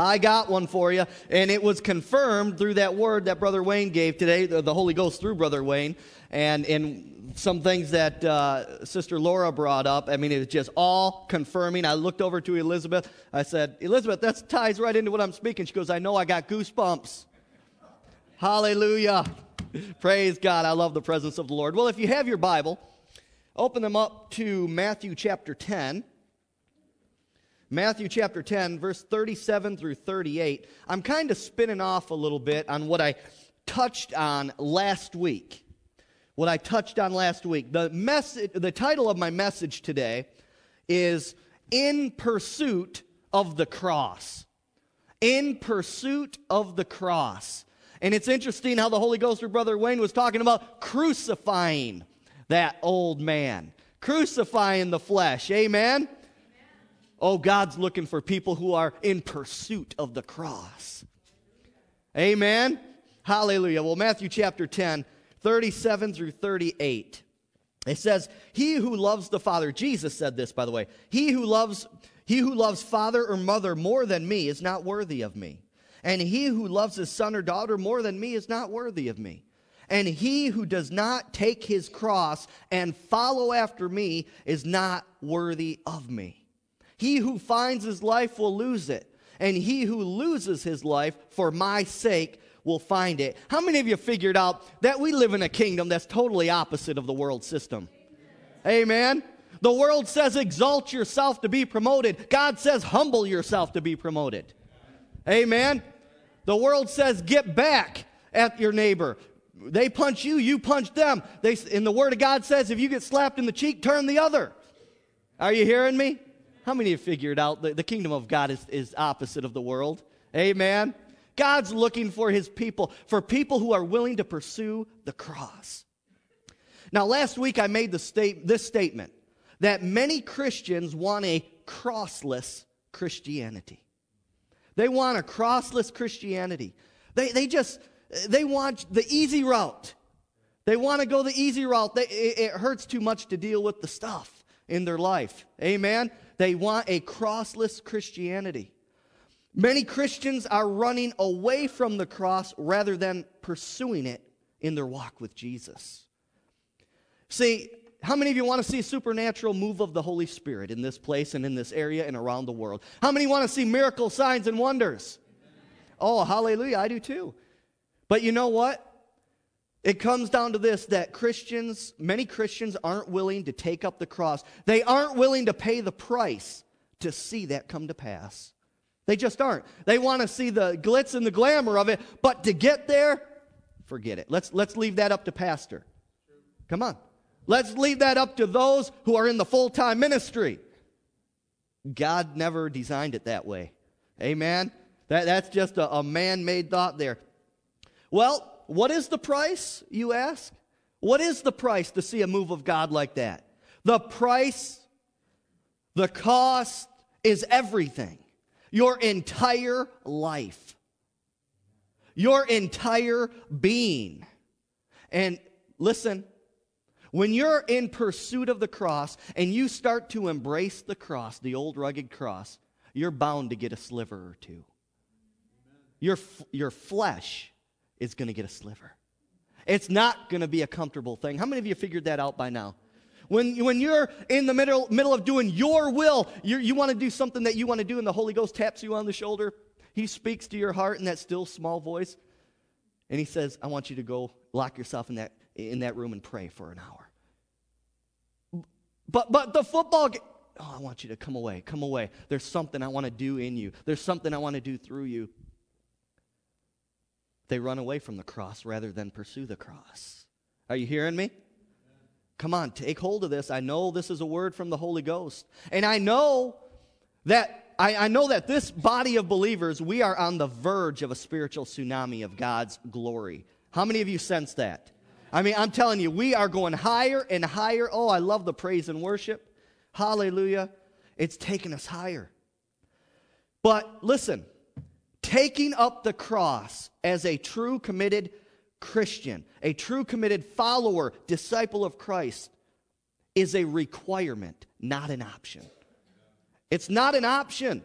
I got one for you, and it was confirmed through that word that Brother Wayne gave today, the Holy Ghost through Brother Wayne, and some things that Sister Laura brought up. I mean, it was just all confirming. I looked over to Elizabeth. I said, Elizabeth, that ties right into what I'm speaking. She goes, I know, I got goosebumps. Hallelujah. Praise God. I love the presence of the Lord. Well, if you have your Bible, open them up to Matthew chapter 10. Matthew chapter 10, verse 37 through 38. I'm kind of spinning off a little bit on what I touched on last week. The title of my message today is In Pursuit of the Cross. In Pursuit of the Cross. And it's interesting how the Holy Ghost through Brother Wayne was talking about crucifying that old man. Crucifying the flesh. Amen? Oh, God's looking for people who are in pursuit of the cross. Amen? Hallelujah. Well, Matthew chapter 10, 37 through 38. It says, he who loves the Father, Jesus said this, by the way, he who loves father or mother more than me is not worthy of me. And he who loves his son or daughter more than me is not worthy of me. And he who does not take his cross and follow after me is not worthy of me. He who finds his life will lose it, and he who loses his life for my sake will find it. How many of you figured out that we live in a kingdom that's totally opposite of the world system? Amen. The world says exalt yourself to be promoted. God says humble yourself to be promoted. Amen. The world says get back at your neighbor. They punch you, you punch them. And the Word of God says if you get slapped in the cheek, turn the other. Are you hearing me? How many have figured out the kingdom of God is opposite of the world? Amen. God's looking for his people, for people who are willing to pursue the cross. Now, last week I made this statement that many Christians want a crossless Christianity. They want a crossless Christianity. They want the easy route. They want to go the easy route. It hurts too much to deal with the stuff in their life. Amen. They want a crossless Christianity. Many Christians are running away from the cross rather than pursuing it in their walk with Jesus. See, how many of you want to see a supernatural move of the Holy Spirit in this place and in this area and around the world? How many want to see miracles, signs, and wonders? Oh, hallelujah, I do too. But you know what? It comes down to this, that many Christians aren't willing to take up the cross. They aren't willing to pay the price to see that come to pass. They just aren't. They want to see the glitz and the glamour of it, but to get there, forget it. Let's leave that up to pastor. Come on. Let's leave that up to those who are in the full-time ministry. God never designed it that way. Amen? That's just a man-made thought there. Well, what is the price, you ask? What is the price to see a move of God like that? The price, the cost is everything. Your entire life. Your entire being. And listen, when you're in pursuit of the cross and you start to embrace the cross, the old rugged cross, you're bound to get a sliver or two. Your flesh is going to get a sliver. It's not going to be a comfortable thing. How many of you figured that out by now? When you're in the middle of doing your will, you want to do something that you want to do, and the Holy Ghost taps you on the shoulder. He speaks to your heart in that still small voice, and he says, I want you to go lock yourself in that room and pray for an hour. But the football game, oh, I want you to come away, come away. There's something I want to do in you. There's something I want to do through you. They run away from the cross rather than pursue the cross. Are you hearing me? Come on, take hold of this. I know this is a word from the Holy Ghost. And I know that this body of believers, we are on the verge of a spiritual tsunami of God's glory. How many of you sense that? I mean, I'm telling you, we are going higher and higher. Oh, I love the praise and worship. Hallelujah. It's taking us higher. But listen, taking up the cross as a true committed Christian, a true committed follower, disciple of Christ, is a requirement, not an option. It's not an option.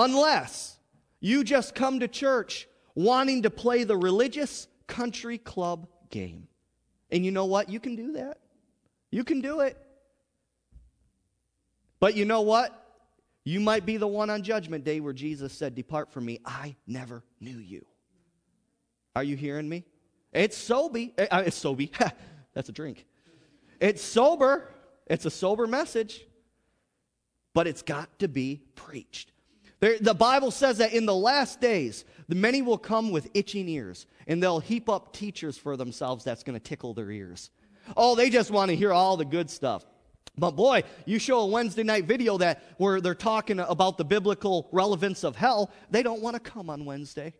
Unless you just come to church wanting to play the religious country club game. And you know what? You can do that. You can do it. But you know what? You might be the one on Judgment Day where Jesus said, "Depart from me, I never knew you." Are you hearing me? It's sober. That's a drink. It's sober. It's a sober message. But it's got to be preached. The Bible says that in the last days, the many will come with itching ears, and they'll heap up teachers for themselves that's going to tickle their ears. Oh, they just want to hear all the good stuff. But boy, you show a Wednesday night video that where they're talking about the biblical relevance of hell, they don't want to come on Wednesday.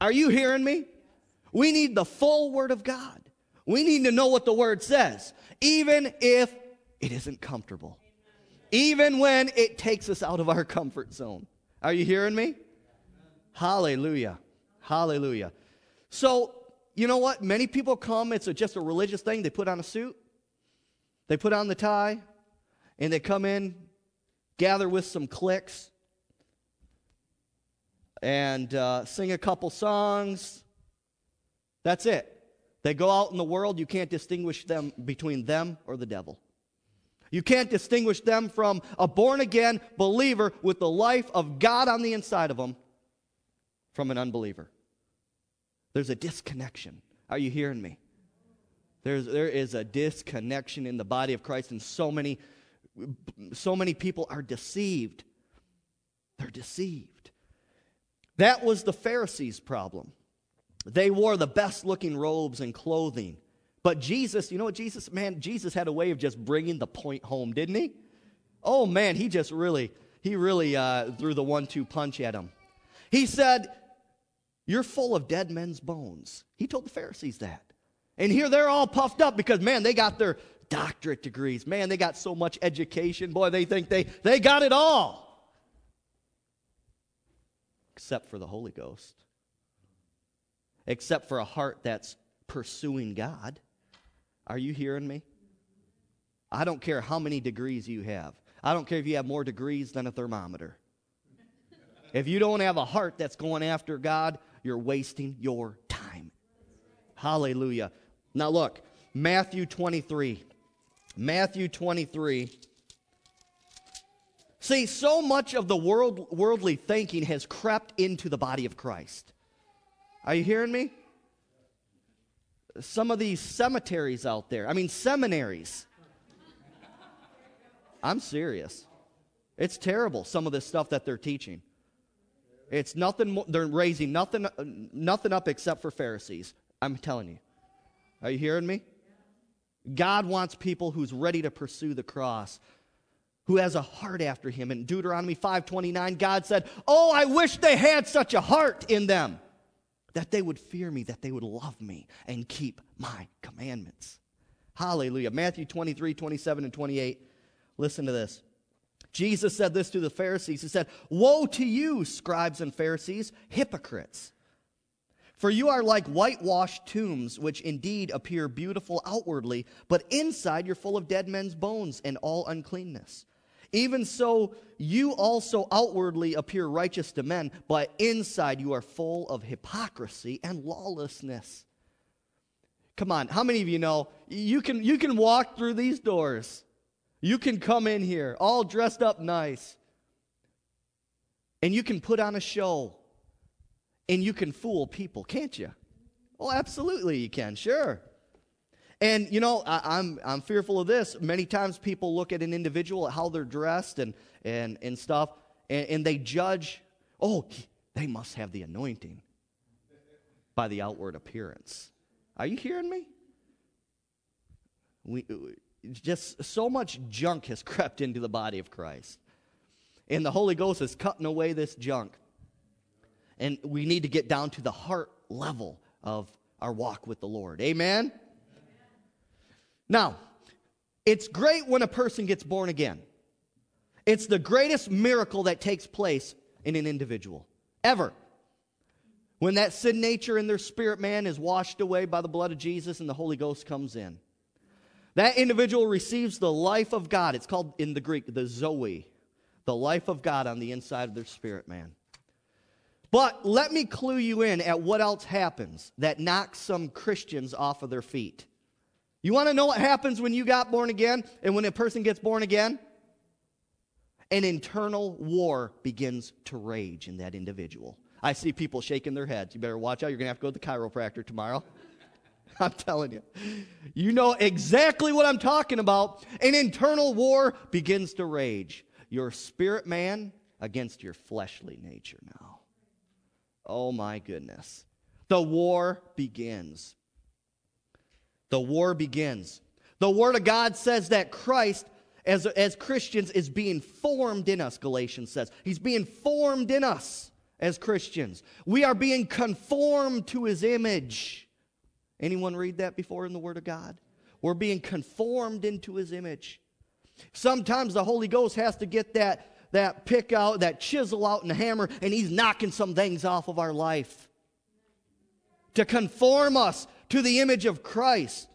Are you hearing me? We need the full Word of God. We need to know what the Word says, even if it isn't comfortable. Even when it takes us out of our comfort zone. Are you hearing me? Hallelujah. Hallelujah. So, you know what? Many people come, it's just a religious thing. They put on a suit. They put on the tie. And they come in, gather with some cliques. And sing a couple songs. That's it. They go out in the world. You can't distinguish them between them or the devil. You can't distinguish them from a born-again believer with the life of God on the inside of them from an unbeliever. There's a disconnection. Are you hearing me? There is a disconnection in the body of Christ, and so many people are deceived. They're deceived. That was the Pharisees' problem. They wore the best-looking robes and clothing. But Jesus, you know what Jesus, man, Jesus had a way of just bringing the point home, didn't he? Oh, man, he really threw the 1-2 punch at him. He said, "You're full of dead men's bones." He told the Pharisees that. And here they're all puffed up because, man, they got their doctorate degrees. Man, they got so much education. Boy, they think they got it all. Except for the Holy Ghost. Except for a heart that's pursuing God. Are you hearing me? I don't care how many degrees you have. I don't care if you have more degrees than a thermometer. If you don't have a heart that's going after God, you're wasting your time. Hallelujah. Now look, Matthew 23. Matthew 23. See, so much of the worldly thinking has crept into the body of Christ. Are you hearing me? Some of these cemeteries out there. I mean, seminaries. I'm serious. It's terrible, some of this stuff that they're teaching. It's nothing more, they're raising nothing up except for Pharisees. I'm telling you. Are you hearing me? God wants people who's ready to pursue the cross, who has a heart after him. In Deuteronomy 5:29, God said, "Oh, I wish they had such a heart in them, that they would fear me, that they would love me, and keep my commandments." Hallelujah. Matthew 23, 27, and 28. Listen to this. Jesus said this to the Pharisees. He said, "Woe to you, scribes and Pharisees, hypocrites! For you are like whitewashed tombs, which indeed appear beautiful outwardly, but inside you're full of dead men's bones and all uncleanness. Even so, you also outwardly appear righteous to men, but inside you are full of hypocrisy and lawlessness." Come on, how many of you know you can walk through these doors? You can come in here all dressed up nice, and you can put on a show, and you can fool people, can't you? Oh, absolutely you can, sure. And, you know, I'm fearful of this. Many times people look at an individual, at how they're dressed and stuff, and they judge, oh, they must have the anointing by the outward appearance. Are you hearing me? Just so much junk has crept into the body of Christ. And the Holy Ghost is cutting away this junk. And we need to get down to the heart level of our walk with the Lord. Amen? Now, it's great when a person gets born again. It's the greatest miracle that takes place in an individual, ever. When that sin nature in their spirit man is washed away by the blood of Jesus and the Holy Ghost comes in. That individual receives the life of God. It's called in the Greek, the Zoe. the life of God on the inside of their spirit, man. But let me clue you in at what else happens that knocks some Christians off of their feet. You want to know what happens when you got born again and when a person gets born again? An internal war begins to rage in that individual. I see people shaking their heads. You better watch out. You're going to have to go to the chiropractor tomorrow. I'm telling you. You know exactly what I'm talking about. An internal war begins to rage. Your spirit man against your fleshly nature now. Oh my goodness. The war begins. The war begins. The Word of God says that Christ, as Christians, is being formed in us, Galatians says. He's being formed in us as Christians. We are being conformed to His image. Anyone read that before in the Word of God? We're being conformed into His image. Sometimes the Holy Ghost has to get that pick out, that chisel out and hammer, and He's knocking some things off of our life to conform us to the image of Christ.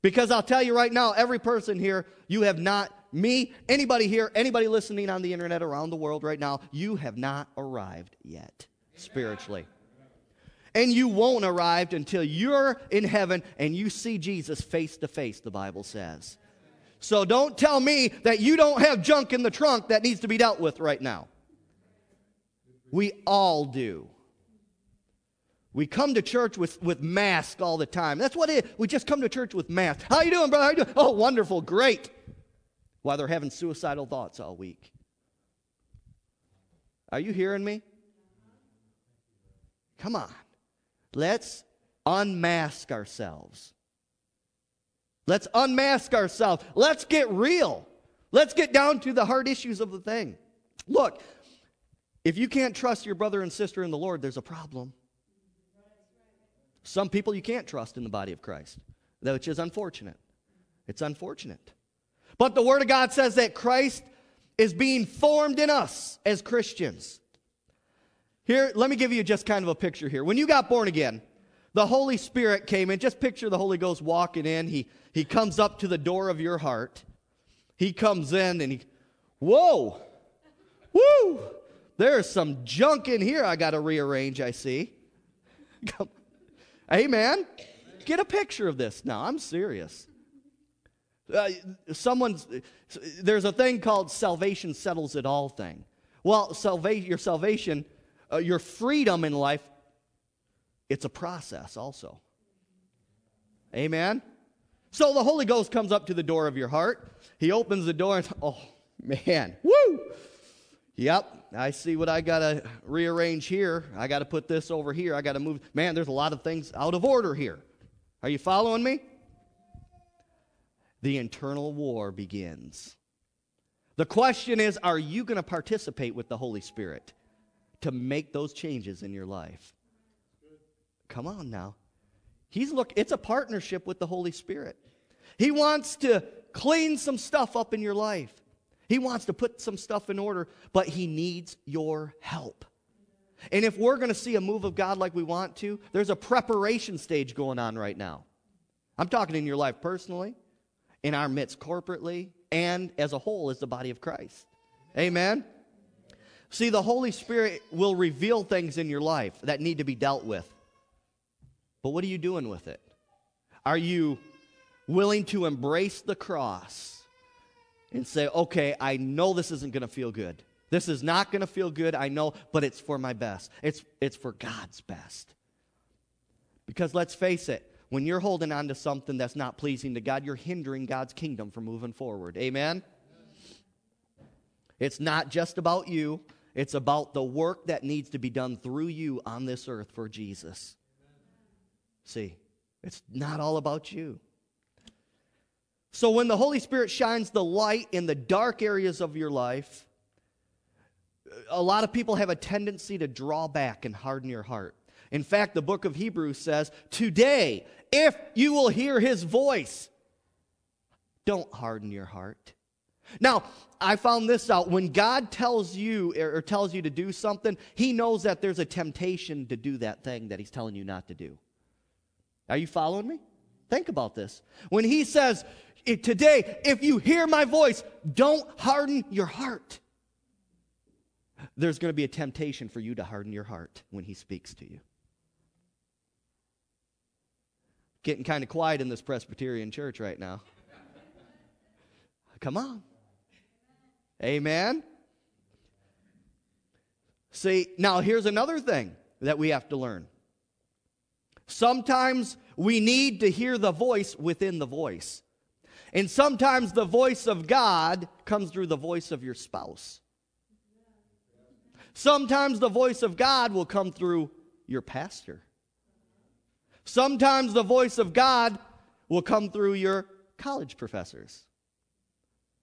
Because I'll tell you right now, every person here, you have not, me, anybody here, anybody listening on the internet around the world right now, you have not arrived yet spiritually. And you won't arrive until you're in heaven and you see Jesus face to face, the Bible says. So don't tell me that you don't have junk in the trunk that needs to be dealt with right now. We all do. We come to church with masks all the time. That's what it is. We just come to church with masks. How you doing, brother? How you doing? Oh, wonderful, great. While they're having suicidal thoughts all week. Are you hearing me? Come on. Let's unmask ourselves. Let's unmask ourselves. Let's get real. Let's get down to the hard issues of the thing. Look, if you can't trust your brother and sister in the Lord, there's a problem. Some people you can't trust in the body of Christ, which is unfortunate. It's unfortunate. But the Word of God says that Christ is being formed in us as Christians. Here, let me give you just kind of a picture here. When you got born again, the Holy Spirit came in. Just picture the Holy Ghost walking in. He comes up to the door of your heart. He comes in and whoa, woo, there's some junk in here I got to rearrange, I see. Amen. Get a picture of this now. I'm serious. There's a thing called salvation settles it all thing. Well, your salvation, your freedom in life, it's a process also. Amen? So the Holy Ghost comes up to the door of your heart. He opens the door and, oh, man, woo! Yep, I see what I got to rearrange here. I got to put this over here. I got to move. Man, there's a lot of things out of order here. Are you following me? The internal war begins. The question is, are you going to participate with the Holy Spirit to make those changes in your life? Come on now. It's a partnership with the Holy Spirit. He wants to clean some stuff up in your life. He wants to put some stuff in order, but He needs your help. And if we're going to see a move of God like we want to, there's a preparation stage going on right now. I'm talking in your life personally, in our midst corporately, and as a whole as the body of Christ. Amen? See, the Holy Spirit will reveal things in your life that need to be dealt with. But what are you doing with it? Are you willing to embrace the cross and say, okay, I know this isn't going to feel good. This is not going to feel good, I know, but it's for my best. It's for God's best. Because let's face it, when you're holding on to something that's not pleasing to God, you're hindering God's kingdom from moving forward. Amen? It's not just about you. It's about the work that needs to be done through you on this earth for Jesus. See, it's not all about you. So when the Holy Spirit shines the light in the dark areas of your life, a lot of people have a tendency to draw back and harden your heart. In fact, the book of Hebrews says, today, if you will hear His voice, don't harden your heart. Now, I found this out. When God tells you to do something, He knows that there's a temptation to do that thing that He's telling you not to do. Are you following me? Think about this. When He says, today, if you hear my voice, don't harden your heart. there's going to be a temptation for you to harden your heart when he speaks to you. Getting kind of quiet in this Presbyterian church right now. Come on. Amen. See, now here's another thing that we have to learn. Sometimes we need to hear the voice within the voice. And sometimes the voice of God comes through the voice of your spouse. Sometimes the voice of God will come through your pastor. Sometimes the voice of God will come through your college professors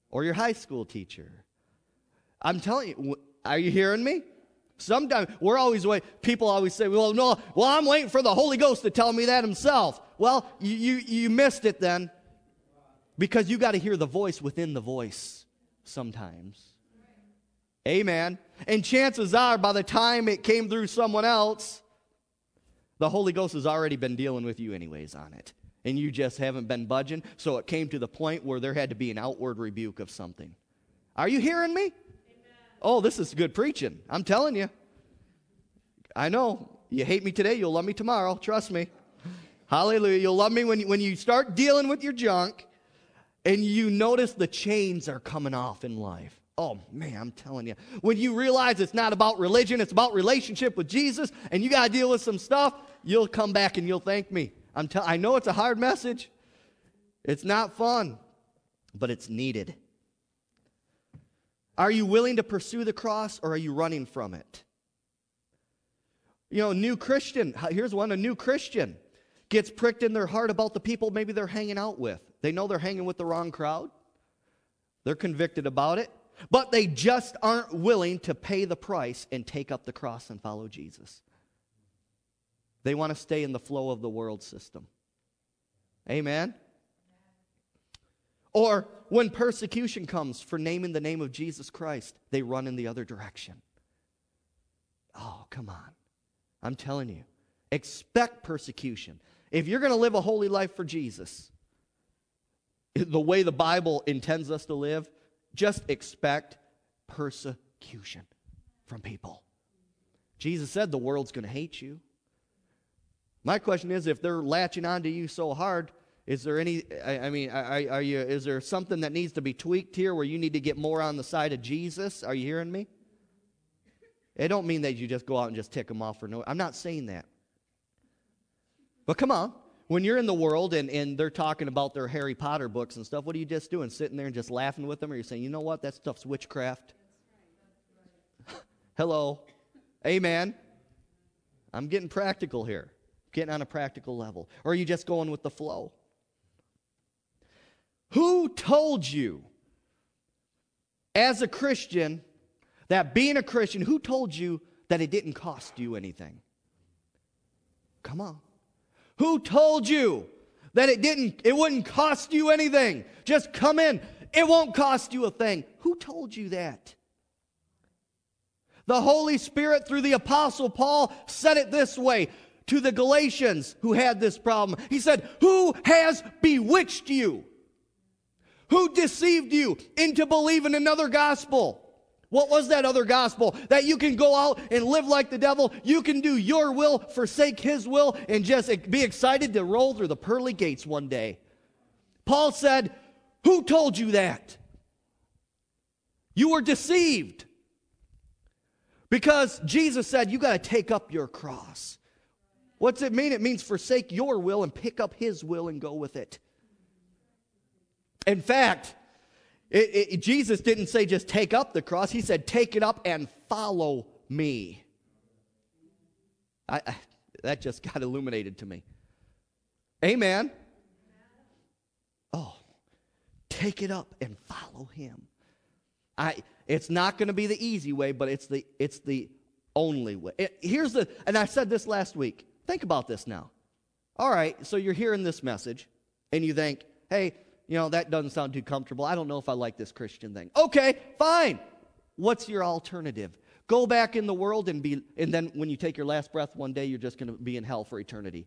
or your high school teacher. I'm telling you, are you hearing me? Sometimes we're always waiting. People always say, well, no, well, I'm waiting for the Holy Ghost to tell me that himself. Well, you missed it then, because you got to hear the voice within the voice sometimes. Amen. And chances are, by the time it came through someone else, the Holy Ghost has already been dealing with you anyways on it. And you just haven't been budging. So it came to the point where there had to be an outward rebuke of something. Are you hearing me? Amen. Oh, this is good preaching. I'm telling you. I know. You hate me today, you'll love me tomorrow. Trust me. Hallelujah. You'll love me when you start dealing with your junk and you notice the chains are coming off in life. Oh, man, I'm telling you. When you realize it's not about religion, it's about relationship with Jesus, and you got to deal with some stuff, you'll come back and you'll thank me. I know it's a hard message. It's not fun, but it's needed. Are you willing to pursue the cross, or are you running from it? You know, new Christian, here's one, a new Christian gets pricked in their heart about the people maybe they're hanging out with. They know they're hanging with the wrong crowd. They're convicted about it. But they just aren't willing to pay the price and take up the cross and follow Jesus. They want to stay in the flow of the world system. Amen? Or when persecution comes for naming the name of Jesus Christ, they run in the other direction. Oh, come on. I'm telling you. Expect persecution. If you're going to live a holy life for Jesus, the way the Bible intends us to live, just expect persecution from people. Jesus said the world's going to hate you. My question is, if they're latching onto you so hard, is there any? Is there something that needs to be tweaked here where you need to get more on the side of Jesus? Are you hearing me? It don't mean that you just go out and just tick them off for no. I'm not saying that. But come on. When you're in the world and they're talking about their Harry Potter books and stuff, what are you just doing? Sitting there and just laughing with them? Or you're saying, you know what? That stuff's witchcraft. Hello. Amen. I'm getting practical here. Getting on a practical level. Or are you just going with the flow? Who told you as a Christian that being a Christian, who told you that it didn't cost you anything? Come on. Who told you that it wouldn't cost you anything? Just come in. It won't cost you a thing. Who told you that? The Holy Spirit, through the Apostle Paul, said it this way to the Galatians who had this problem. He said, who has bewitched you? Who deceived you into believing another gospel? What was that other gospel? That you can go out and live like the devil. You can do your will, forsake his will, and just be excited to roll through the pearly gates one day. Paul said, who told you that? You were deceived. Because Jesus said, you got to take up your cross. What's it mean? It means forsake your will and pick up his will and go with it. In fact, Jesus didn't say just take up the cross. He said take it up and follow me. I that just got illuminated to me. Amen. Oh, take it up and follow him. It's not going to be the easy way, but it's the only way. And I said this last week. Think about this now. All right, so you're hearing this message, and you think, hey, you know, that doesn't sound too comfortable. I don't know if I like this Christian thing. Okay, fine. What's your alternative? Go back in the world and then when you take your last breath one day, you're just going to be in hell for eternity.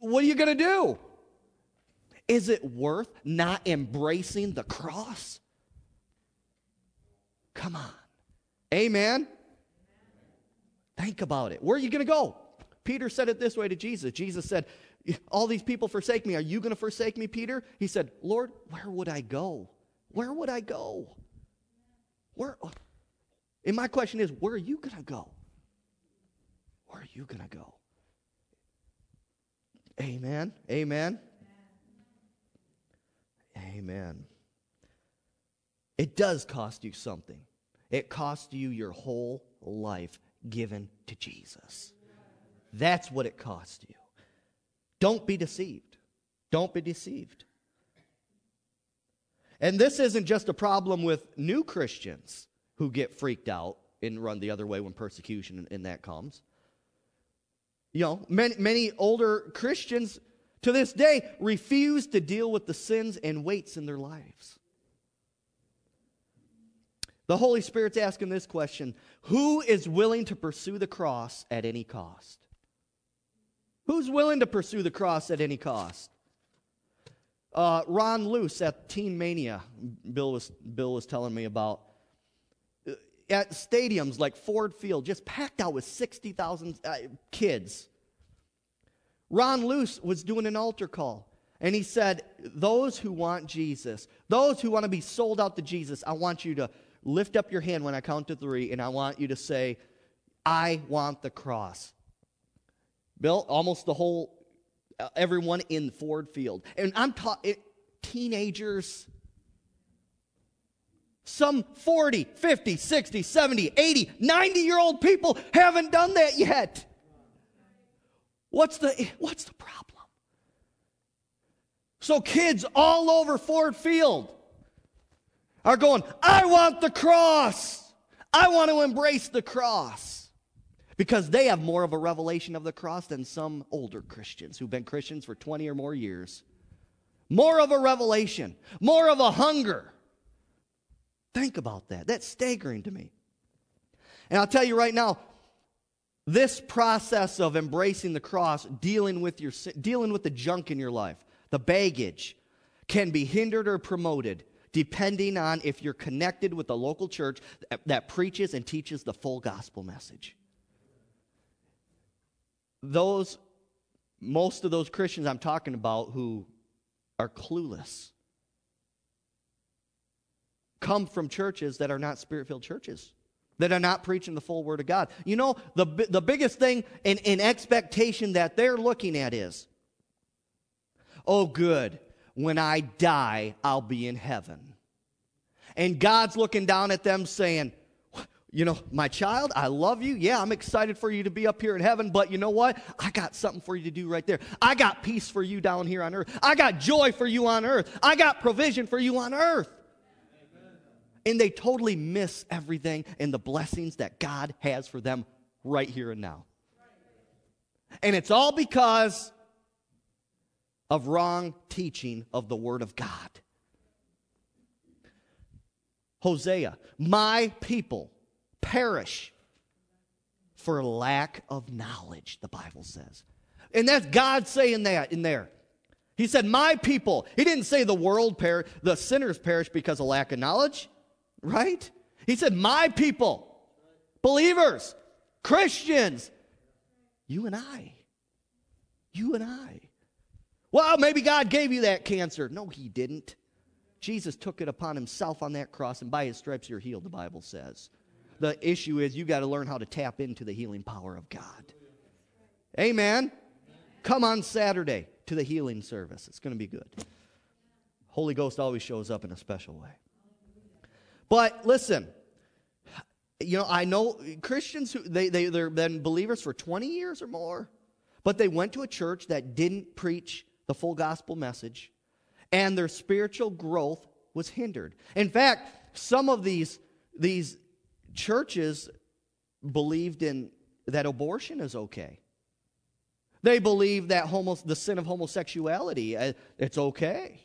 What are you going to do? Is it worth not embracing the cross? Come on. Amen? Think about it. Where are you going to go? Peter said it this way to Jesus. Jesus said, all these people forsake me. Are you going to forsake me, Peter? He said, Lord, where would I go? Where would I go? Where? And my question is, where are you going to go? Where are you going to go? Amen. Amen. Amen. It does cost you something. It costs you your whole life given to Jesus. That's what it costs you. Don't be deceived. Don't be deceived. And this isn't just a problem with new Christians who get freaked out and run the other way when persecution and that comes. You know, many older Christians to this day refuse to deal with the sins and weights in their lives. The Holy Spirit's asking this question: who is willing to pursue the cross at any cost? Who's willing to pursue the cross at any cost? Ron Luce at Teen Mania, Bill was telling me about, at stadiums like Ford Field, just packed out with 60,000 kids. Ron Luce was doing an altar call, and he said, those who want Jesus, those who want to be sold out to Jesus, I want you to lift up your hand when I count to 3, and I want you to say, I want the cross. Bill, almost the whole, everyone in Ford Field. And I'm talking teenagers, some 40, 50, 60, 70, 80, 90-year-old people haven't done that yet. What's the problem? So kids all over Ford Field are going, I want the cross. I want to embrace the cross. Because they have more of a revelation of the cross than some older Christians who've been Christians for 20 or more years. More of a revelation. More of a hunger. Think about that. That's staggering to me. And I'll tell you right now, this process of embracing the cross, dealing with the junk in your life, the baggage, can be hindered or promoted depending on if you're connected with the local church that preaches and teaches the full gospel message. Most of those Christians I'm talking about who are clueless come from churches that are not Spirit-filled churches, that are not preaching the full Word of God. You know, the biggest thing in expectation that they're looking at is, oh, good. When I die, I'll be in heaven. And God's looking down at them saying, you know, my child, I love you. Yeah, I'm excited for you to be up here in heaven, but you know what? I got something for you to do right there. I got peace for you down here on earth. I got joy for you on earth. I got provision for you on earth. Amen. And they totally miss everything and the blessings that God has for them right here and now. And it's all because of wrong teaching of the Word of God. Hosea, my people perish for lack of knowledge, the Bible says. And that's God saying that in there. He said, my people. He didn't say the world perish, the sinners perish because of lack of knowledge, right? He said, my people, believers, Christians, you and I. Well, maybe God gave you that cancer. No, he didn't. Jesus took it upon himself on that cross, and by his stripes you're healed, the Bible says. The issue is you got to learn how to tap into the healing power of God. Amen. Come on Saturday to the healing service. It's going to be good. Holy Ghost always shows up in a special way. But listen, you know, I know Christians who they've been believers for 20 years or more, but they went to a church that didn't preach the full gospel message, and their spiritual growth was hindered. In fact, some of these churches believed in that abortion is okay. They believe that the sin of homosexuality, it's okay.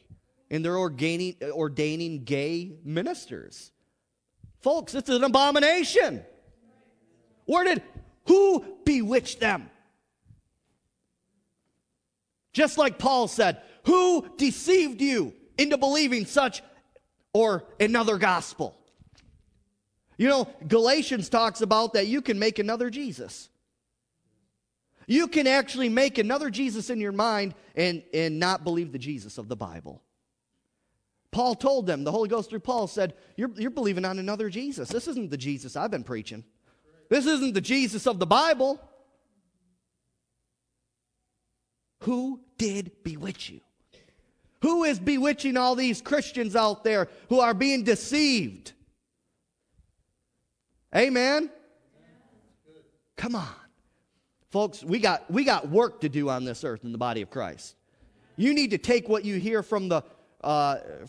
And they're ordaining gay ministers. Folks, it's an abomination. Who bewitched them? Just like Paul said, who deceived you into believing such or another gospel? You know, Galatians talks about that you can make another Jesus. You can actually make another Jesus in your mind and not believe the Jesus of the Bible. Paul told them, the Holy Ghost through Paul said, you're believing on another Jesus. This isn't the Jesus I've been preaching. This isn't the Jesus of the Bible. Who did bewitch you? Who is bewitching all these Christians out there who are being deceived? Amen? Come on. Folks, we got work to do on this earth in the body of Christ. You need to take what you hear from the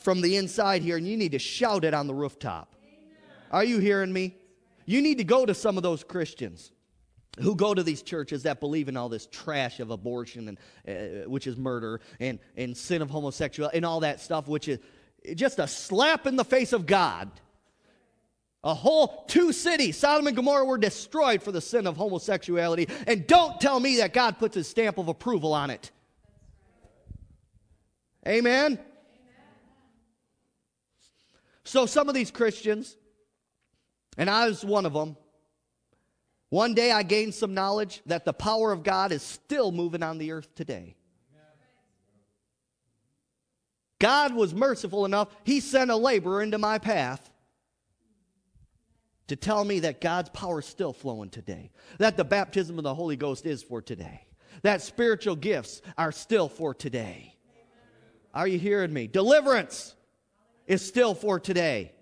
inside here, and you need to shout it on the rooftop. Are you hearing me? You need to go to some of those Christians who go to these churches that believe in all this trash of abortion, and which is murder, and sin of homosexuality, and all that stuff, which is just a slap in the face of God. A whole 2 cities, Sodom and Gomorrah, were destroyed for the sin of homosexuality. And don't tell me that God puts his stamp of approval on it. Amen? So some of these Christians, and I was one of them, one day I gained some knowledge that the power of God is still moving on the earth today. God was merciful enough, he sent a laborer into my path to tell me that God's power is still flowing today, that the baptism of the Holy Ghost is for today, that spiritual gifts are still for today. Are you hearing me? Deliverance is still for today.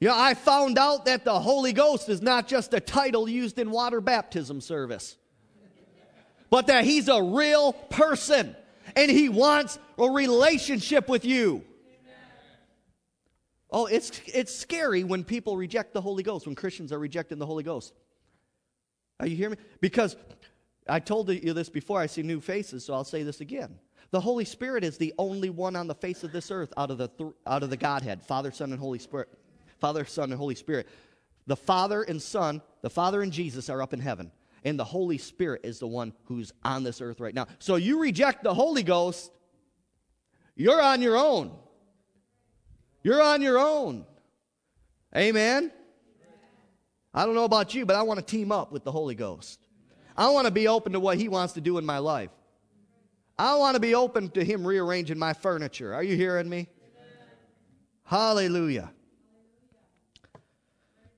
You know, I found out that the Holy Ghost is not just a title used in water baptism service, but that he's a real person, and he wants a relationship with you. Oh, it's scary when people reject the Holy Ghost, when Christians are rejecting the Holy Ghost. Are you hearing me? Because I told you this before, I see new faces, so I'll say this again. The Holy Spirit is the only one on the face of this earth out of the Godhead, Father, Son, and Holy Spirit. Father, Son, and Holy Spirit. The Father and Son, the Father and Jesus are up in heaven, and the Holy Spirit is the one who's on this earth right now. So you reject the Holy Ghost, you're on your own. You're on your own. Amen? I don't know about you, but I want to team up with the Holy Ghost. I want to be open to what he wants to do in my life. I want to be open to him rearranging my furniture. Are you hearing me? Hallelujah.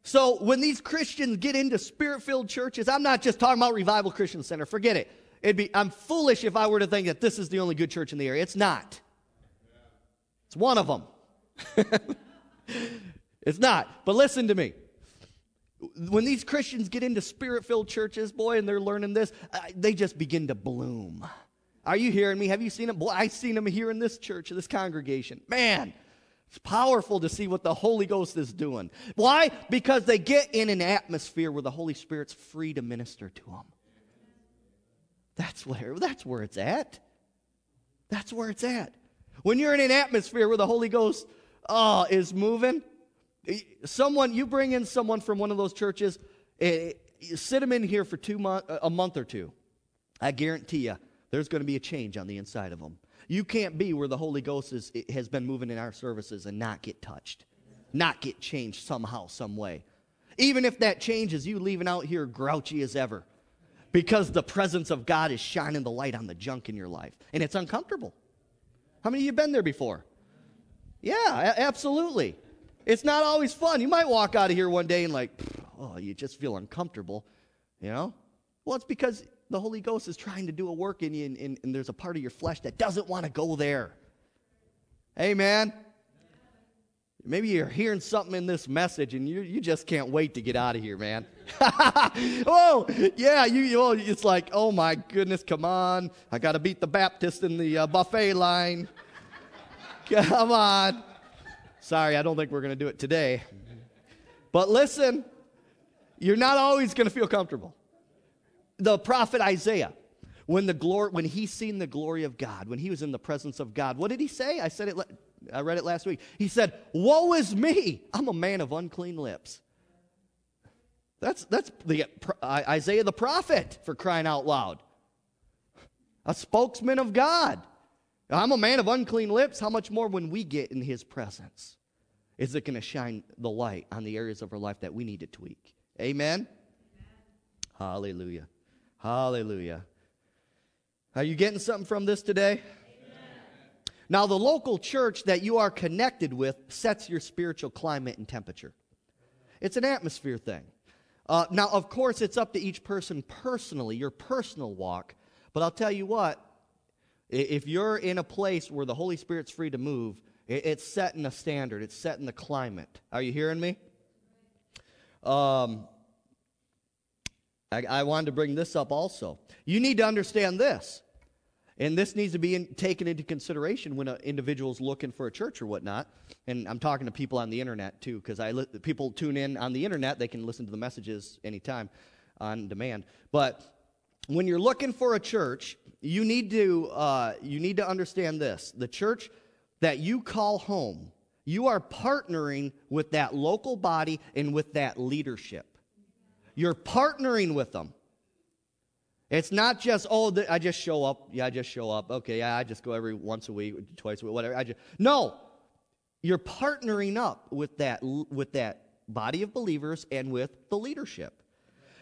So when these Christians get into spirit-filled churches, I'm not just talking about Revival Christian Center. Forget it. I'm foolish if I were to think that this is the only good church in the area. It's not. It's one of them. It's not, but listen to me. When these Christians get into spirit-filled churches, boy, and they're learning this, they just begin to bloom. Are you hearing me? Have you seen them? Boy, I've seen them here in this church, this congregation. Man, it's powerful to see what the Holy Ghost is doing. Why? Because they get in an atmosphere where the Holy Spirit's free to minister to them. That's where it's at. That's where it's at. When you're in an atmosphere where the Holy Ghost is moving. You bring in someone from one of those churches, sit them in here for a month or two. I guarantee you, there's going to be a change on the inside of them. You can't be where the Holy Ghost has been moving in our services and not get touched, not get changed somehow, some way. Even if that change is you leaving out here grouchy as ever, because the presence of God is shining the light on the junk in your life, and it's uncomfortable. How many of you have been there before? Yeah, absolutely. It's not always fun. You might walk out of here one day and you just feel uncomfortable, you know? Well, it's because the Holy Ghost is trying to do a work in you, and there's a part of your flesh that doesn't want to go there. Amen? Maybe you're hearing something in this message, and you just can't wait to get out of here, man. Oh, yeah, it's like, oh, my goodness, come on. I got to beat the Baptist in the buffet line. Come on. Sorry, I don't think we're going to do it today. But listen, you're not always going to feel comfortable. The prophet Isaiah, when he seen the glory of God, when he was in the presence of God, what did he say? I read it last week. He said, "Woe is me! I'm a man of unclean lips." That's the Isaiah the prophet, for crying out loud. A spokesman of God. I'm a man of unclean lips. How much more when we get in his presence? is it going to shine the light on the areas of our life that we need to tweak? Amen? Hallelujah. Hallelujah. Are you getting something from this today? Now, the local church that you are connected with sets your spiritual climate and temperature. It's an atmosphere thing. Now, of course, it's up to each person personally, your personal walk. But I'll tell you what, if you're in a place where the Holy Spirit's free to move, it's setting a standard. It's setting the climate. Are you hearing me? I wanted to bring this up also. You need to understand this. And this needs to be taken into consideration when an individual's looking for a church or whatnot. And I'm talking to people on the internet, too, because people tune in on the internet. They can listen to the messages anytime on demand. But when you're looking for a church, you need to understand this. The church that you call home, you are partnering with that local body and with that leadership. You're partnering with them. It's not just, I just show up. Yeah, I just show up. Okay, yeah, I just go every once a week, twice a week, whatever. No, you're partnering up with that body of believers and with the leadership.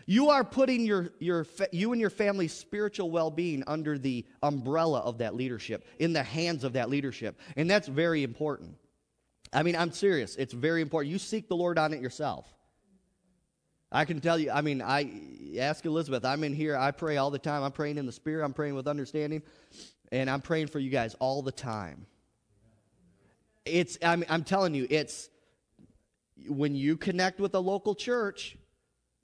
You are putting you and your family's spiritual well-being under the umbrella of that leadership, in the hands of that leadership. And that's very important. I mean, I'm serious. It's very important. You seek the Lord on it yourself. I can tell you, I mean, ask Elizabeth, I'm in here, I pray all the time. I'm praying in the Spirit, I'm praying with understanding, and I'm praying for you guys all the time. I'm telling you, it's when you connect with a local church,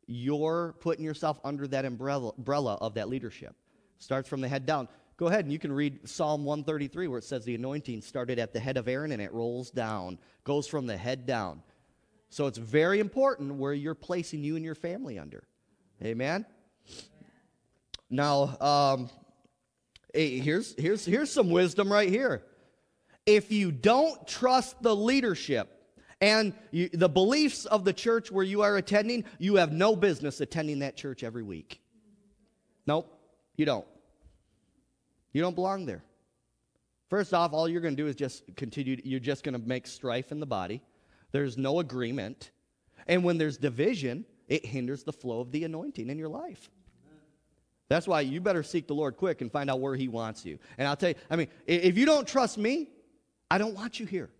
you're putting yourself under that umbrella of that leadership. Starts from the head down. Go ahead and you can read Psalm 133 where it says the anointing started at the head of Aaron and it rolls down, goes from the head down. So it's very important where you're placing you and your family under. Amen? Now, here's some wisdom right here. If you don't trust the leadership and the beliefs of the church where you are attending, you have no business attending that church every week. Nope, you don't. You don't belong there. First off, all you're going to do is just continue. You're just going to make strife in the body. There's no agreement. And when there's division, it hinders the flow of the anointing in your life. That's why you better seek the Lord quick and find out where he wants you. And I'll tell you, I mean, if you don't trust me, I don't want you here.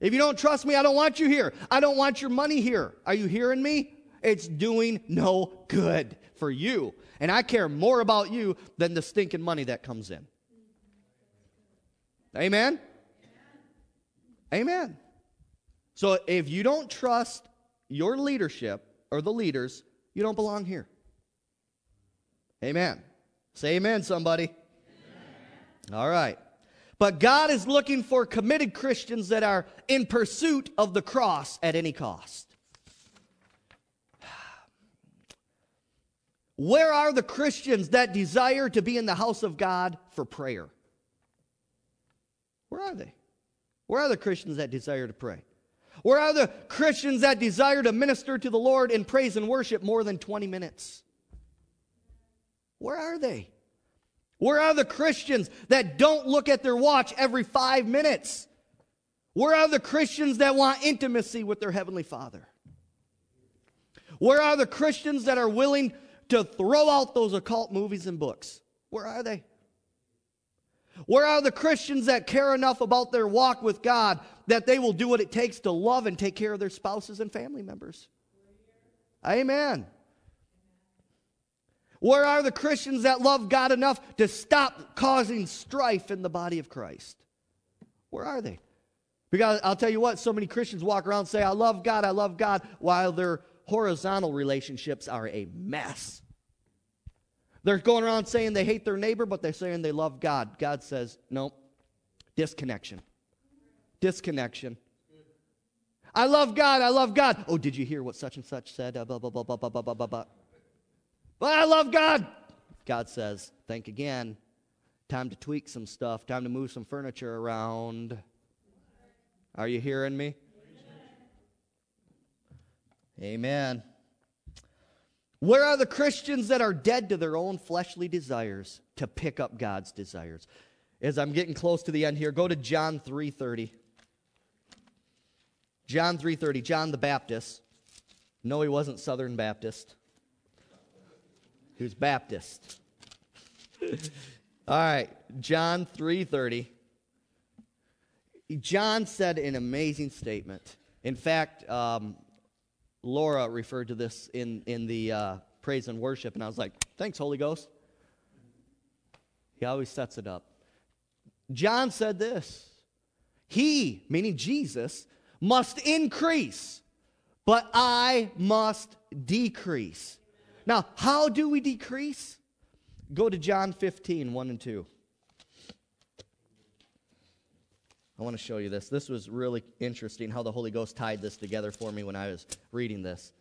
If you don't trust me, I don't want you here. I don't want your money here. Are you hearing me? It's doing no good for you. And I care more about you than the stinking money that comes in. Amen? Amen. So if you don't trust your leadership or the leaders, you don't belong here. Amen. Say amen, somebody. Amen. All right. But God is looking for committed Christians that are in pursuit of the cross at any cost. Where are the Christians that desire to be in the house of God for prayer? Where are they? Where are the Christians that desire to pray? Where are the Christians that desire to minister to the Lord in praise and worship more than 20 minutes? Where are they? Where are the Christians that don't look at their watch every 5 minutes? Where are the Christians that want intimacy with their Heavenly Father? Where are the Christians that are willing to throw out those occult movies and books? Where are they? Where are the Christians that care enough about their walk with God that they will do what it takes to love and take care of their spouses and family members? Amen. Where are the Christians that love God enough to stop causing strife in the body of Christ? Where are they? Because I'll tell you what, so many Christians walk around and say, I love God, while their horizontal relationships are a mess. They're going around saying they hate their neighbor, but they're saying they love God. God says, nope, disconnection. Disconnection. I love God, I love God. Oh, did you hear what such and such said? Blah, blah, blah, blah, blah, blah, blah, blah. But I love God. God says, think again. Time to tweak some stuff. Time to move some furniture around. Are you hearing me? Amen. Where are the Christians that are dead to their own fleshly desires to pick up God's desires? As I'm getting close to the end here, go to John 3:30. John 3:30, John the Baptist. No, he wasn't Southern Baptist. He was Baptist. All right, John 3:30. John said an amazing statement. In fact, Laura referred to this in the praise and worship, and I was like, thanks, Holy Ghost. He always sets it up. John said this. He, meaning Jesus, must increase, but I must decrease. Now, how do we decrease? Go to John 15, 1 and 2. I want to show you this. This was really interesting how the Holy Ghost tied this together for me when I was reading this.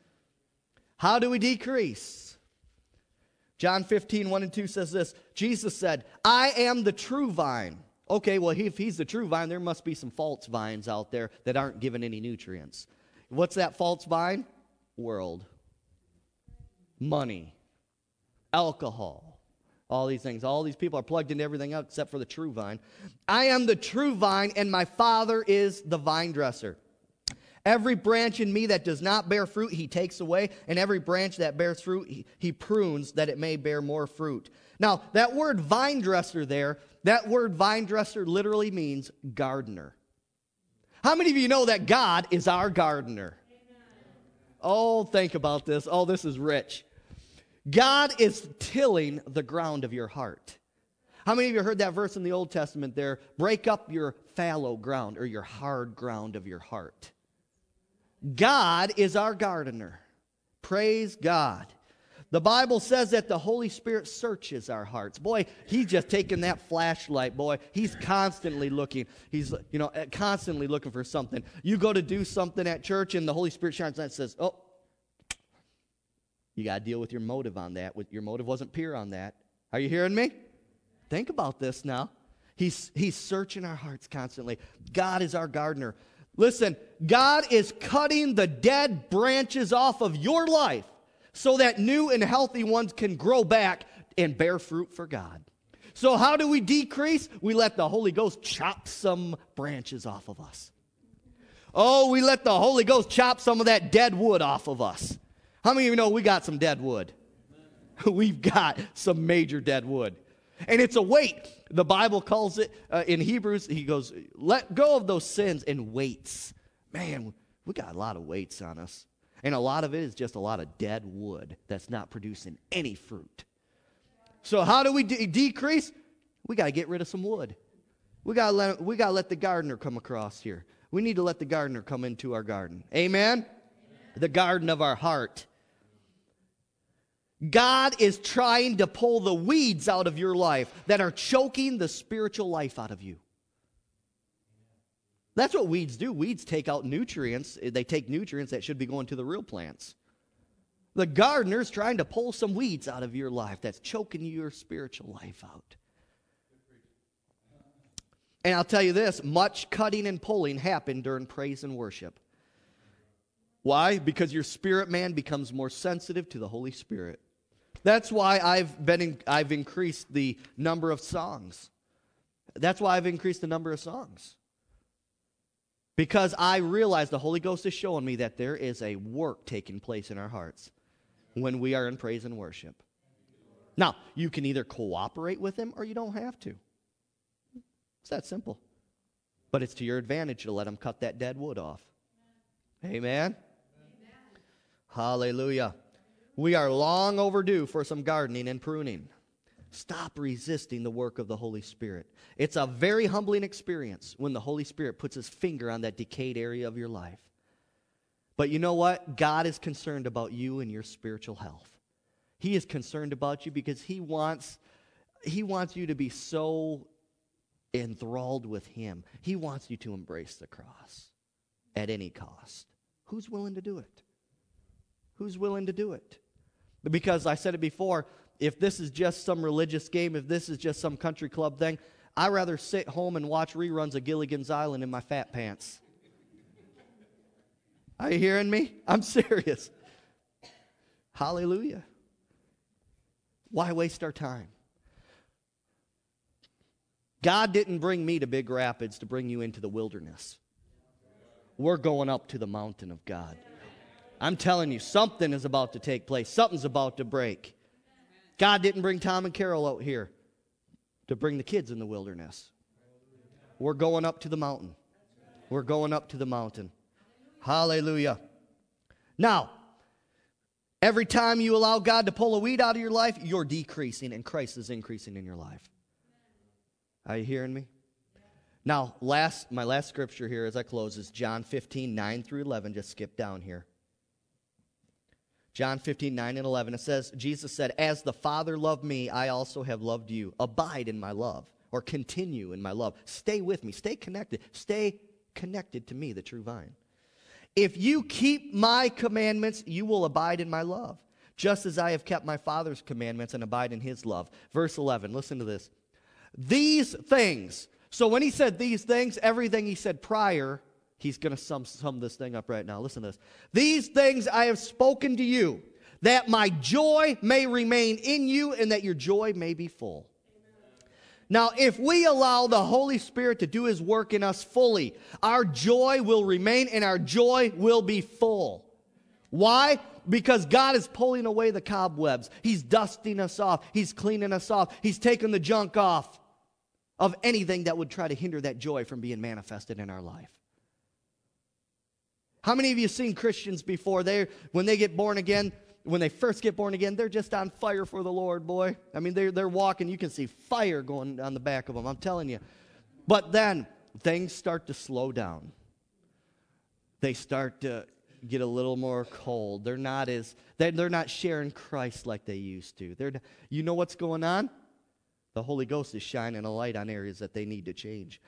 How do we decrease? John 15, 1 and 2 says this. Jesus said, I am the true vine. Okay, well, if he's the true vine, there must be some false vines out there that aren't given any nutrients. What's that false vine? World. Money. Alcohol. All these things. All these people are plugged into everything else except for the true vine. I am the true vine, and my Father is the vine dresser. Every branch in me that does not bear fruit, he takes away. And every branch that bears fruit, he prunes that it may bear more fruit. Now, that word vine dresser there, that word vine dresser literally means gardener. How many of you know that God is our gardener? Oh, think about this. Oh, this is rich. God is tilling the ground of your heart. How many of you heard that verse in the Old Testament there? Break up your fallow ground or your hard ground of your heart. God is our gardener. Praise God. The Bible says that the Holy Spirit searches our hearts. Boy, he's just taking that flashlight, boy. He's constantly looking. He's, constantly looking for something. You go to do something at church and the Holy Spirit shines and says, oh, you got to deal with your motive on that. Your motive wasn't pure on that. Are you hearing me? Think about this now. He's searching our hearts constantly. God is our gardener. Listen, God is cutting the dead branches off of your life so that new and healthy ones can grow back and bear fruit for God. So how do we decrease? We let the Holy Ghost chop some branches off of us. Oh, we let the Holy Ghost chop some of that dead wood off of us. How many of you know we got some dead wood? We've got some major dead wood. And it's a weight. The Bible calls it, in Hebrews, he goes, let go of those sins and weights. Man, we got a lot of weights on us. And a lot of it is just a lot of dead wood that's not producing any fruit. So how do we decrease? We got to get rid of some wood. We got to let the gardener come across here. We need to let the gardener come into our garden. Amen? The garden of our heart. God is trying to pull the weeds out of your life that are choking the spiritual life out of you. That's what weeds do. Weeds take out nutrients. They take nutrients that should be going to the real plants. The gardener's trying to pull some weeds out of your life that's choking your spiritual life out. And I'll tell you this, much cutting and pulling happened during praise and worship. Why? Because your spirit man becomes more sensitive to the Holy Spirit. That's why I've increased the number of songs. That's why I've increased the number of songs. Because I realize the Holy Ghost is showing me that there is a work taking place in our hearts when we are in praise and worship. Now, you can either cooperate with him or you don't have to. It's that simple. But it's to your advantage to let him cut that dead wood off. Amen? Amen? Hallelujah. We are long overdue for some gardening and pruning. Stop resisting the work of the Holy Spirit. It's a very humbling experience when the Holy Spirit puts his finger on that decayed area of your life. But you know what? God is concerned about you and your spiritual health. He is concerned about you because he wants you to be so enthralled with him. He wants you to embrace the cross at any cost. Who's willing to do it? Who's willing to do it? Because I said it before, if this is just some religious game, if this is just some country club thing, I'd rather sit home and watch reruns of Gilligan's Island in my fat pants. Are you hearing me? I'm serious. Hallelujah. Why waste our time? God didn't bring me to Big Rapids to bring you into the wilderness. we're going up to the mountain of God. I'm telling you, something is about to take place. Something's about to break. God didn't bring Tom and Carol out here to bring the kids in the wilderness. We're going up to the mountain. We're going up to the mountain. Hallelujah. Now, every time you allow God to pull a weed out of your life, you're decreasing and Christ is increasing in your life. Are you hearing me? Now, my last scripture here as I close is John 15, 9 through 11. Just skip down here. John 15, 9 and 11. It says, Jesus said, as the Father loved me, I also have loved you. Abide in my love, or continue in my love. Stay with me. Stay connected. Stay connected to me, the true vine. If you keep my commandments, you will abide in my love, just as I have kept my Father's commandments and abide in his love. Verse 11. Listen to this. These things. So when he said these things, everything he said prior, he's going to sum this thing up right now. Listen to this. These things I have spoken to you, that my joy may remain in you and that your joy may be full. Now, if we allow the Holy Spirit to do his work in us fully, our joy will remain and our joy will be full. Why? Because God is pulling away the cobwebs. He's dusting us off. He's cleaning us off. He's taking the junk off of anything that would try to hinder that joy from being manifested in our life. How many of you have seen Christians before? When they first get born again, they're just on fire for the Lord, boy. I mean, they're walking. You can see fire going on the back of them, I'm telling you. But then things start to slow down. They start to get a little more cold. They're not sharing Christ like they used to. You know what's going on? The Holy Ghost is shining a light on areas that they need to change.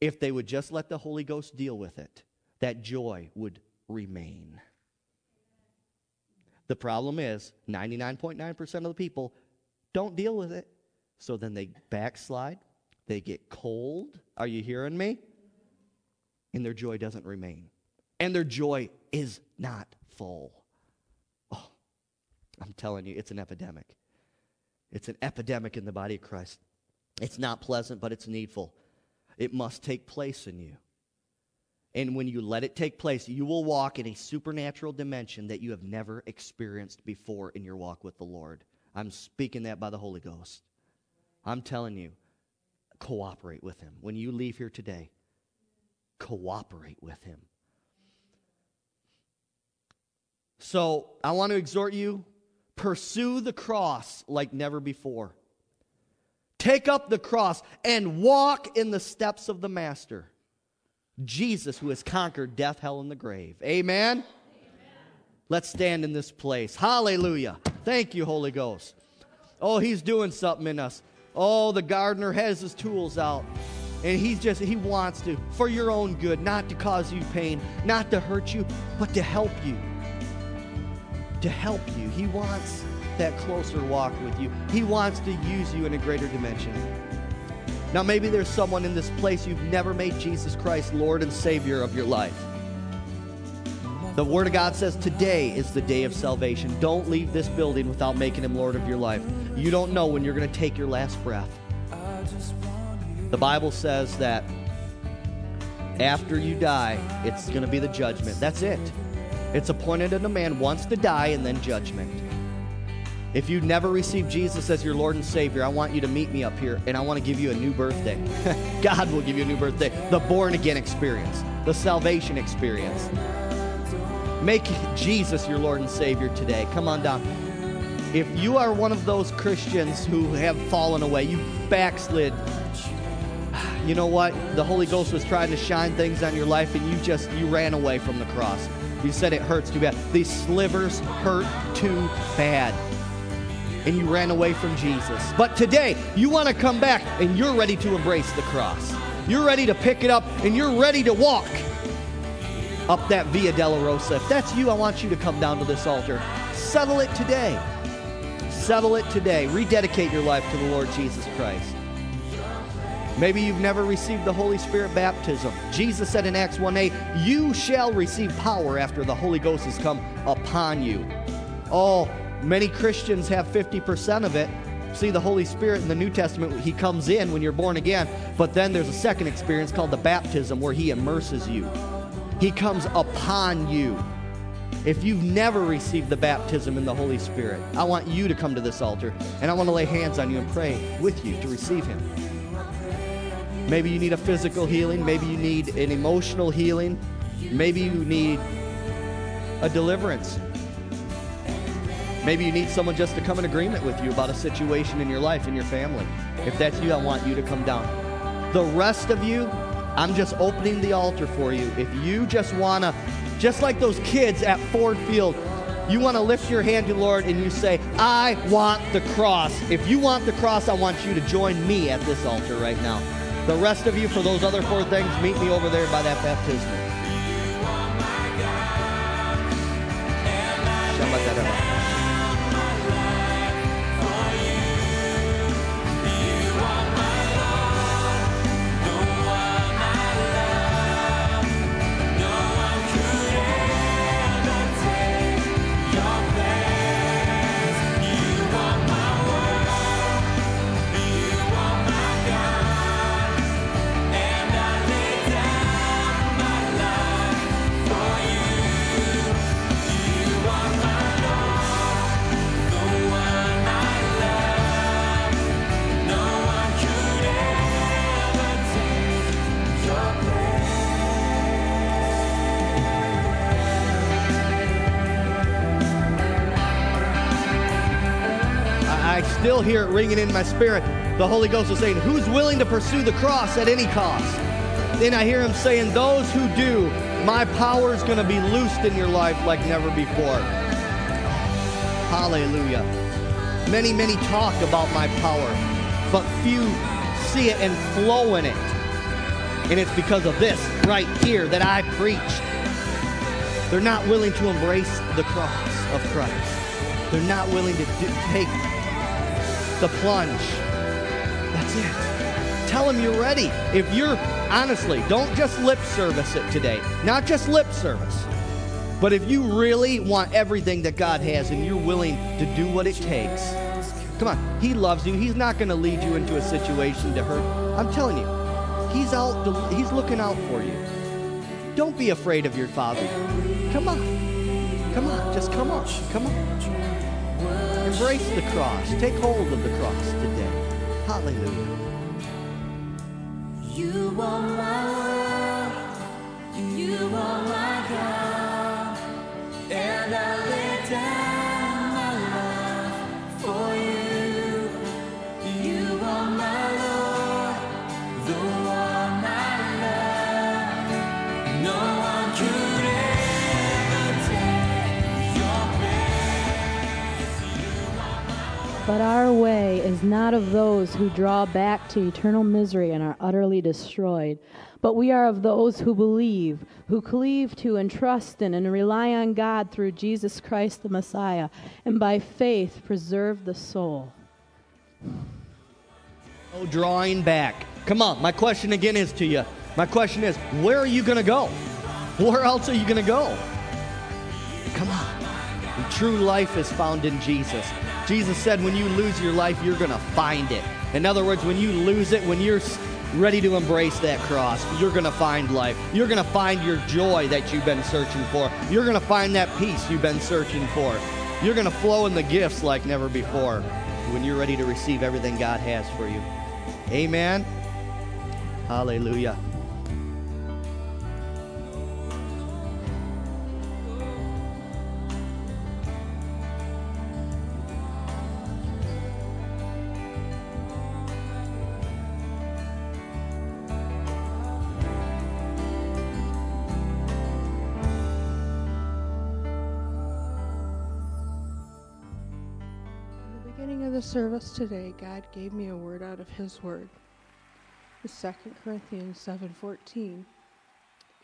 If they would just let the Holy Ghost deal with it, that joy would remain. The problem is 99.9% of the people don't deal with it. So then they backslide, they get cold. Are you hearing me? And their joy doesn't remain. And their joy is not full. Oh, I'm telling you, it's an epidemic. It's an epidemic in the body of Christ. It's not pleasant, but it's needful. It must take place in you. And when you let it take place, you will walk in a supernatural dimension that you have never experienced before in your walk with the Lord. I'm speaking that by the Holy Ghost. I'm telling you, cooperate with him. When you leave here today, cooperate with him. So I want to exhort you, pursue the cross like never before. Take up the cross and walk in the steps of the Master, Jesus, who has conquered death, hell, and the grave. Amen? Amen? Let's stand in this place. Hallelujah. Thank you, Holy Ghost. Oh, he's doing something in us. Oh, the gardener has his tools out. And he wants to, for your own good, not to cause you pain, not to hurt you, but to help you. To help you. He wants that closer walk with you. He wants to use you in a greater dimension. Now, maybe there's someone in this place you've never made Jesus Christ Lord and Savior of your life. The Word of God says today is the day of salvation. Don't leave this building without making him Lord of your life. You don't know when you're going to take your last breath. The Bible says that after you die, it's going to be the judgment. That's it. It's appointed unto man once to die and then judgment. If you've never received Jesus as your Lord and Savior, I want you to meet me up here, and I want to give you a new birthday. God will give you a new birthday. The born-again experience. The salvation experience. Make Jesus your Lord and Savior today. Come on down. If you are one of those Christians who have fallen away, you backslid, you know what? The Holy Ghost was trying to shine things on your life, and you ran away from the cross. You said it hurts too bad. These slivers hurt too bad. And you ran away from Jesus. But today, you want to come back and you're ready to embrace the cross. You're ready to pick it up and you're ready to walk up that Via Dolorosa. If that's you, I want you to come down to this altar. Settle it today. Settle it today. Rededicate your life to the Lord Jesus Christ. Maybe you've never received the Holy Spirit baptism. Jesus said in Acts 1:8, you shall receive power after the Holy Ghost has come upon you. Many Christians have 50% of it, See, the Holy Spirit in the New Testament, he comes in when you're born again, but then there's a second experience called the baptism where he immerses you. He comes upon you. If you've never received the baptism in the Holy Spirit, I want you to come to this altar, and I want to lay hands on you and pray with you to receive him. Maybe you need a physical healing. Maybe you need an emotional healing. Maybe you need a deliverance. Maybe you need someone just to come in agreement with you about a situation in your life, in your family. If that's you, I want you to come down. The rest of you, I'm just opening the altar for you. If you just want to, just like those kids at Ford Field, you want to lift your hand to the Lord and you say, I want the cross. If you want the cross, I want you to join me at this altar right now. The rest of you, for those other four things, meet me over there by that baptismal. Still hear it ringing in my spirit. The Holy Ghost was saying, who's willing to pursue the cross at any cost? Then I hear him saying, those who do, my power is going to be loosed in your life like never before. Hallelujah. Many, many talk about my power, but few see it and flow in it. And it's because of this right here that I preached. They're not willing to embrace the cross of Christ. They're not willing to take the plunge. That's it. Tell him you're ready. If you're, honestly, don't just lip service it today. Not just lip service. But if you really want everything that God has and you're willing to do what it takes, come on, he loves you. He's not going to lead you into a situation to hurt. I'm telling you, he's looking out for you. Don't be afraid of your father. Come on. Come on. Just come on. Come on. Embrace the cross. Take hold of the cross today. Hallelujah. You are my love. You are my God. And I lay down my life for you. You are my Lord. You are my love. No one could ever take your place. But our way is not of those who draw back to eternal misery and are utterly destroyed, but we are of those who believe, who cleave to and trust in and rely on God through Jesus Christ the Messiah, and by faith preserve the soul. No drawing back. Come on, my question again is to you. My question is, where are you going to go? Where else are you going to go? Come on. And true life is found in Jesus. Jesus said when you lose your life, you're going to find it. In other words, when you lose it, when you're ready to embrace that cross, you're going to find life. You're going to find your joy that you've been searching for. You're going to find that peace you've been searching for. You're going to flow in the gifts like never before when you're ready to receive everything God has for you. Amen. Hallelujah. Service today, God gave me a word out of his word. 2 Corinthians 7:14.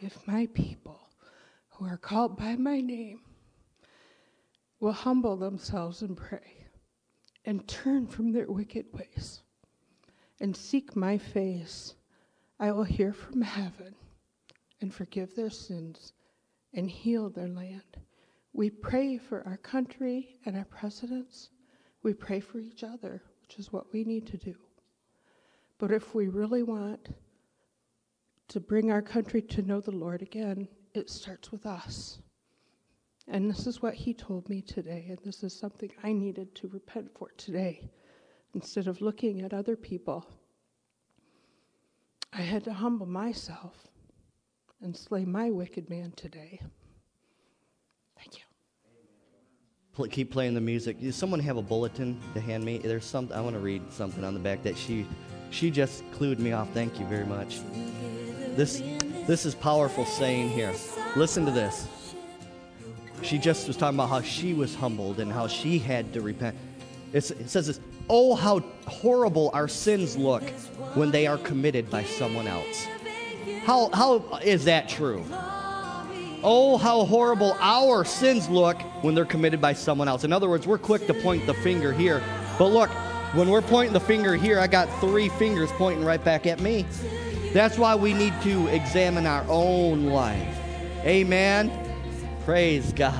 If my people who are called by my name will humble themselves and pray and turn from their wicked ways and seek my face, I will hear from heaven and forgive their sins and heal their land. We pray for our country and our presidents. We pray for each other, which is what we need to do. But if we really want to bring our country to know the Lord again, it starts with us. And this is what he told me today, and this is something I needed to repent for today. Instead of looking at other people, I had to humble myself and slay my wicked man today. Thank you. Keep playing the music. Does someone have a bulletin to hand me? There's something I want to read something on the back that she just clued me off. Thank you very much. This is powerful saying here. Listen to this. She just was talking about how she was humbled and how she had to repent. It says this, "Oh, how horrible our sins look when they are committed by someone else." How is that true? Oh, how horrible our sins look when they're committed by someone else. In other words, we're quick to point the finger here. But look, when we're pointing the finger here, I got three fingers pointing right back at me. That's why we need to examine our own life. Amen. Praise God.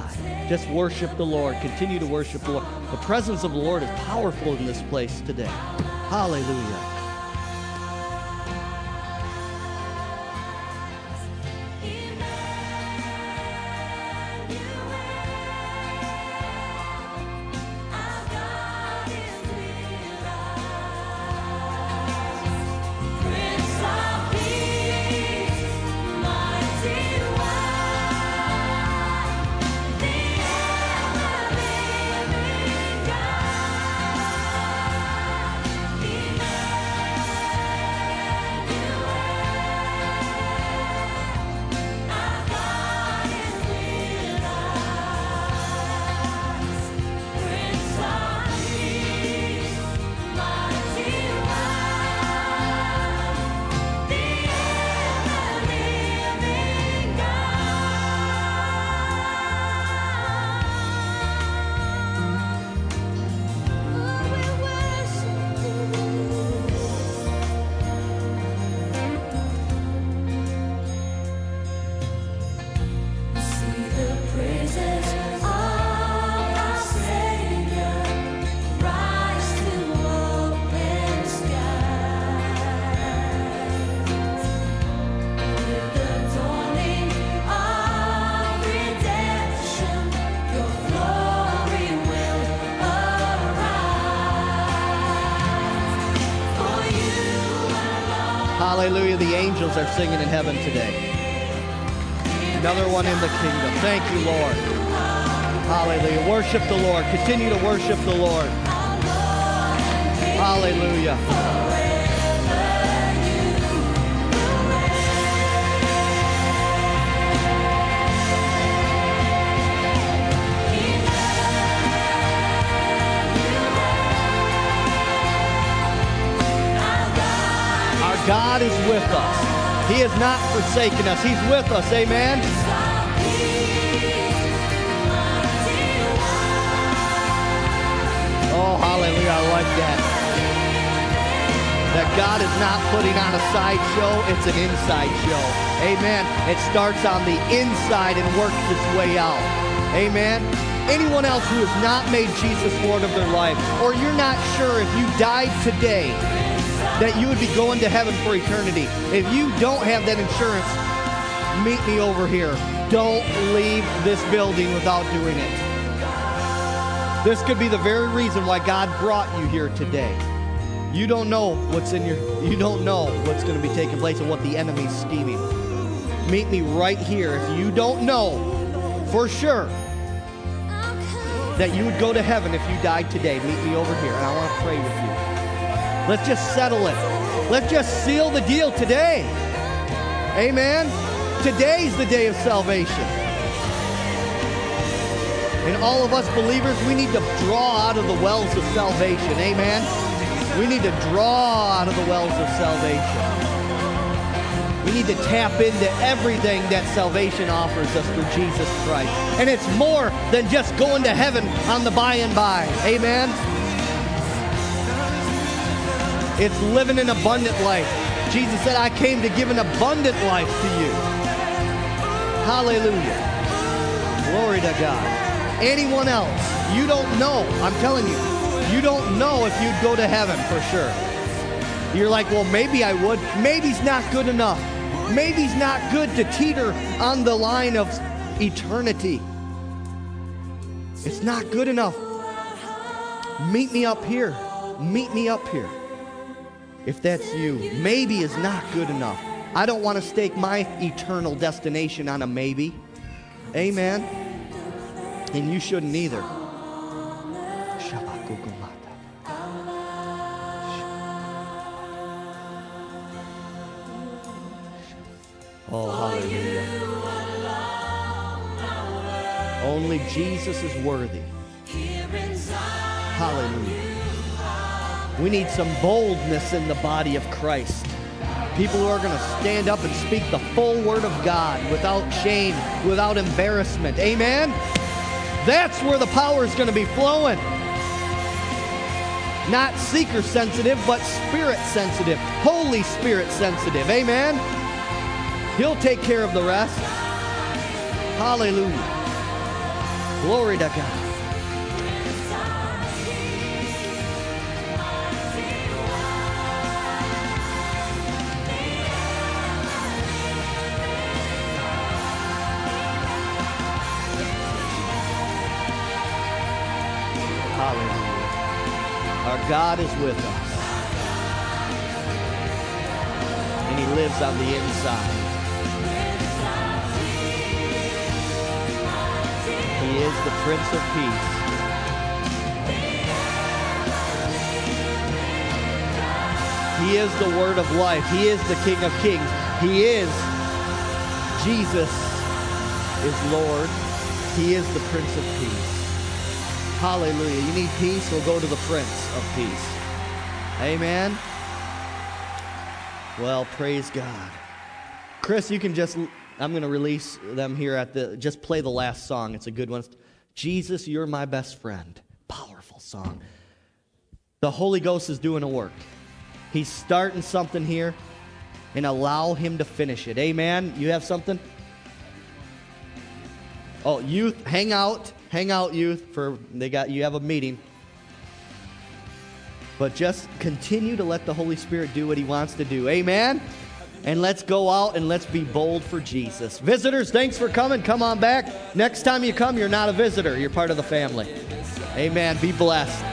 Just worship the Lord. Continue to worship the Lord. The presence of the Lord is powerful in this place today. Hallelujah. Hallelujah, the angels are singing in heaven today. Another one in the kingdom. Thank you, Lord. Hallelujah. Worship the Lord. Continue to worship the Lord. Hallelujah. God is with us. He has not forsaken us. He's with us. Amen. Oh, hallelujah. I like that. That God is not putting on a side show. It's an inside show. Amen. It starts on the inside and works its way out. Amen. Anyone else who has not made Jesus Lord of their life, or you're not sure if you died today, that you would be going to heaven for eternity. If you don't have that insurance, meet me over here. Don't leave this building without doing it. This could be the very reason why God brought you here today. You don't know what's in your, you don't know what's going to be taking place and what the enemy's scheming. Meet me right here. If you don't know for sure that you would go to heaven if you died today, meet me over here and I want to pray with you. Let's just settle it. Let's just seal the deal today. Amen. Today's the day of salvation. And all of us believers, we need to draw out of the wells of salvation. Amen. We need to draw out of the wells of salvation. We need to tap into everything that salvation offers us through Jesus Christ. And it's more than just going to heaven on the by and by. Amen. It's living an abundant life. Jesus said, I came to give an abundant life to you. Hallelujah. Glory to God. Anyone else, you don't know. I'm telling you, you don't know if you'd go to heaven for sure. You're like, well, maybe I would. Maybe's not good enough. Maybe's not good to teeter on the line of eternity. It's not good enough. Meet me up here. Meet me up here. If that's you, maybe is not good enough. I don't want to stake my eternal destination on a maybe. Amen. And you shouldn't either. Oh, hallelujah. Only Jesus is worthy. Hallelujah. We need some boldness in the body of Christ. People who are going to stand up and speak the full word of God without shame, without embarrassment. Amen? That's where the power is going to be flowing. Not seeker sensitive, but spirit sensitive. Holy Spirit sensitive. Amen? He'll take care of the rest. Hallelujah. Glory to God. Hallelujah. Our God is with us. And He lives on the inside. He is the Prince of Peace. He is the Word of Life. He is the King of Kings. He is Jesus is Lord. He is the Prince of Peace. Hallelujah. You need peace? We'll go to the Prince of Peace. Amen. Well, praise God. Chris, you can just... I'm going to release them here at the... Just play the last song. It's a good one. It's, Jesus, You're My Best Friend. Powerful song. The Holy Ghost is doing a work. He's starting something here, and allow Him to finish it. Amen? You have something? Oh, youth, hang out. Hang out, youth. You have a meeting. But just continue to let the Holy Spirit do what He wants to do. Amen? And let's go out and let's be bold for Jesus. Visitors, thanks for coming. Come on back. Next time you come, you're not a visitor. You're part of the family. Amen. Be blessed.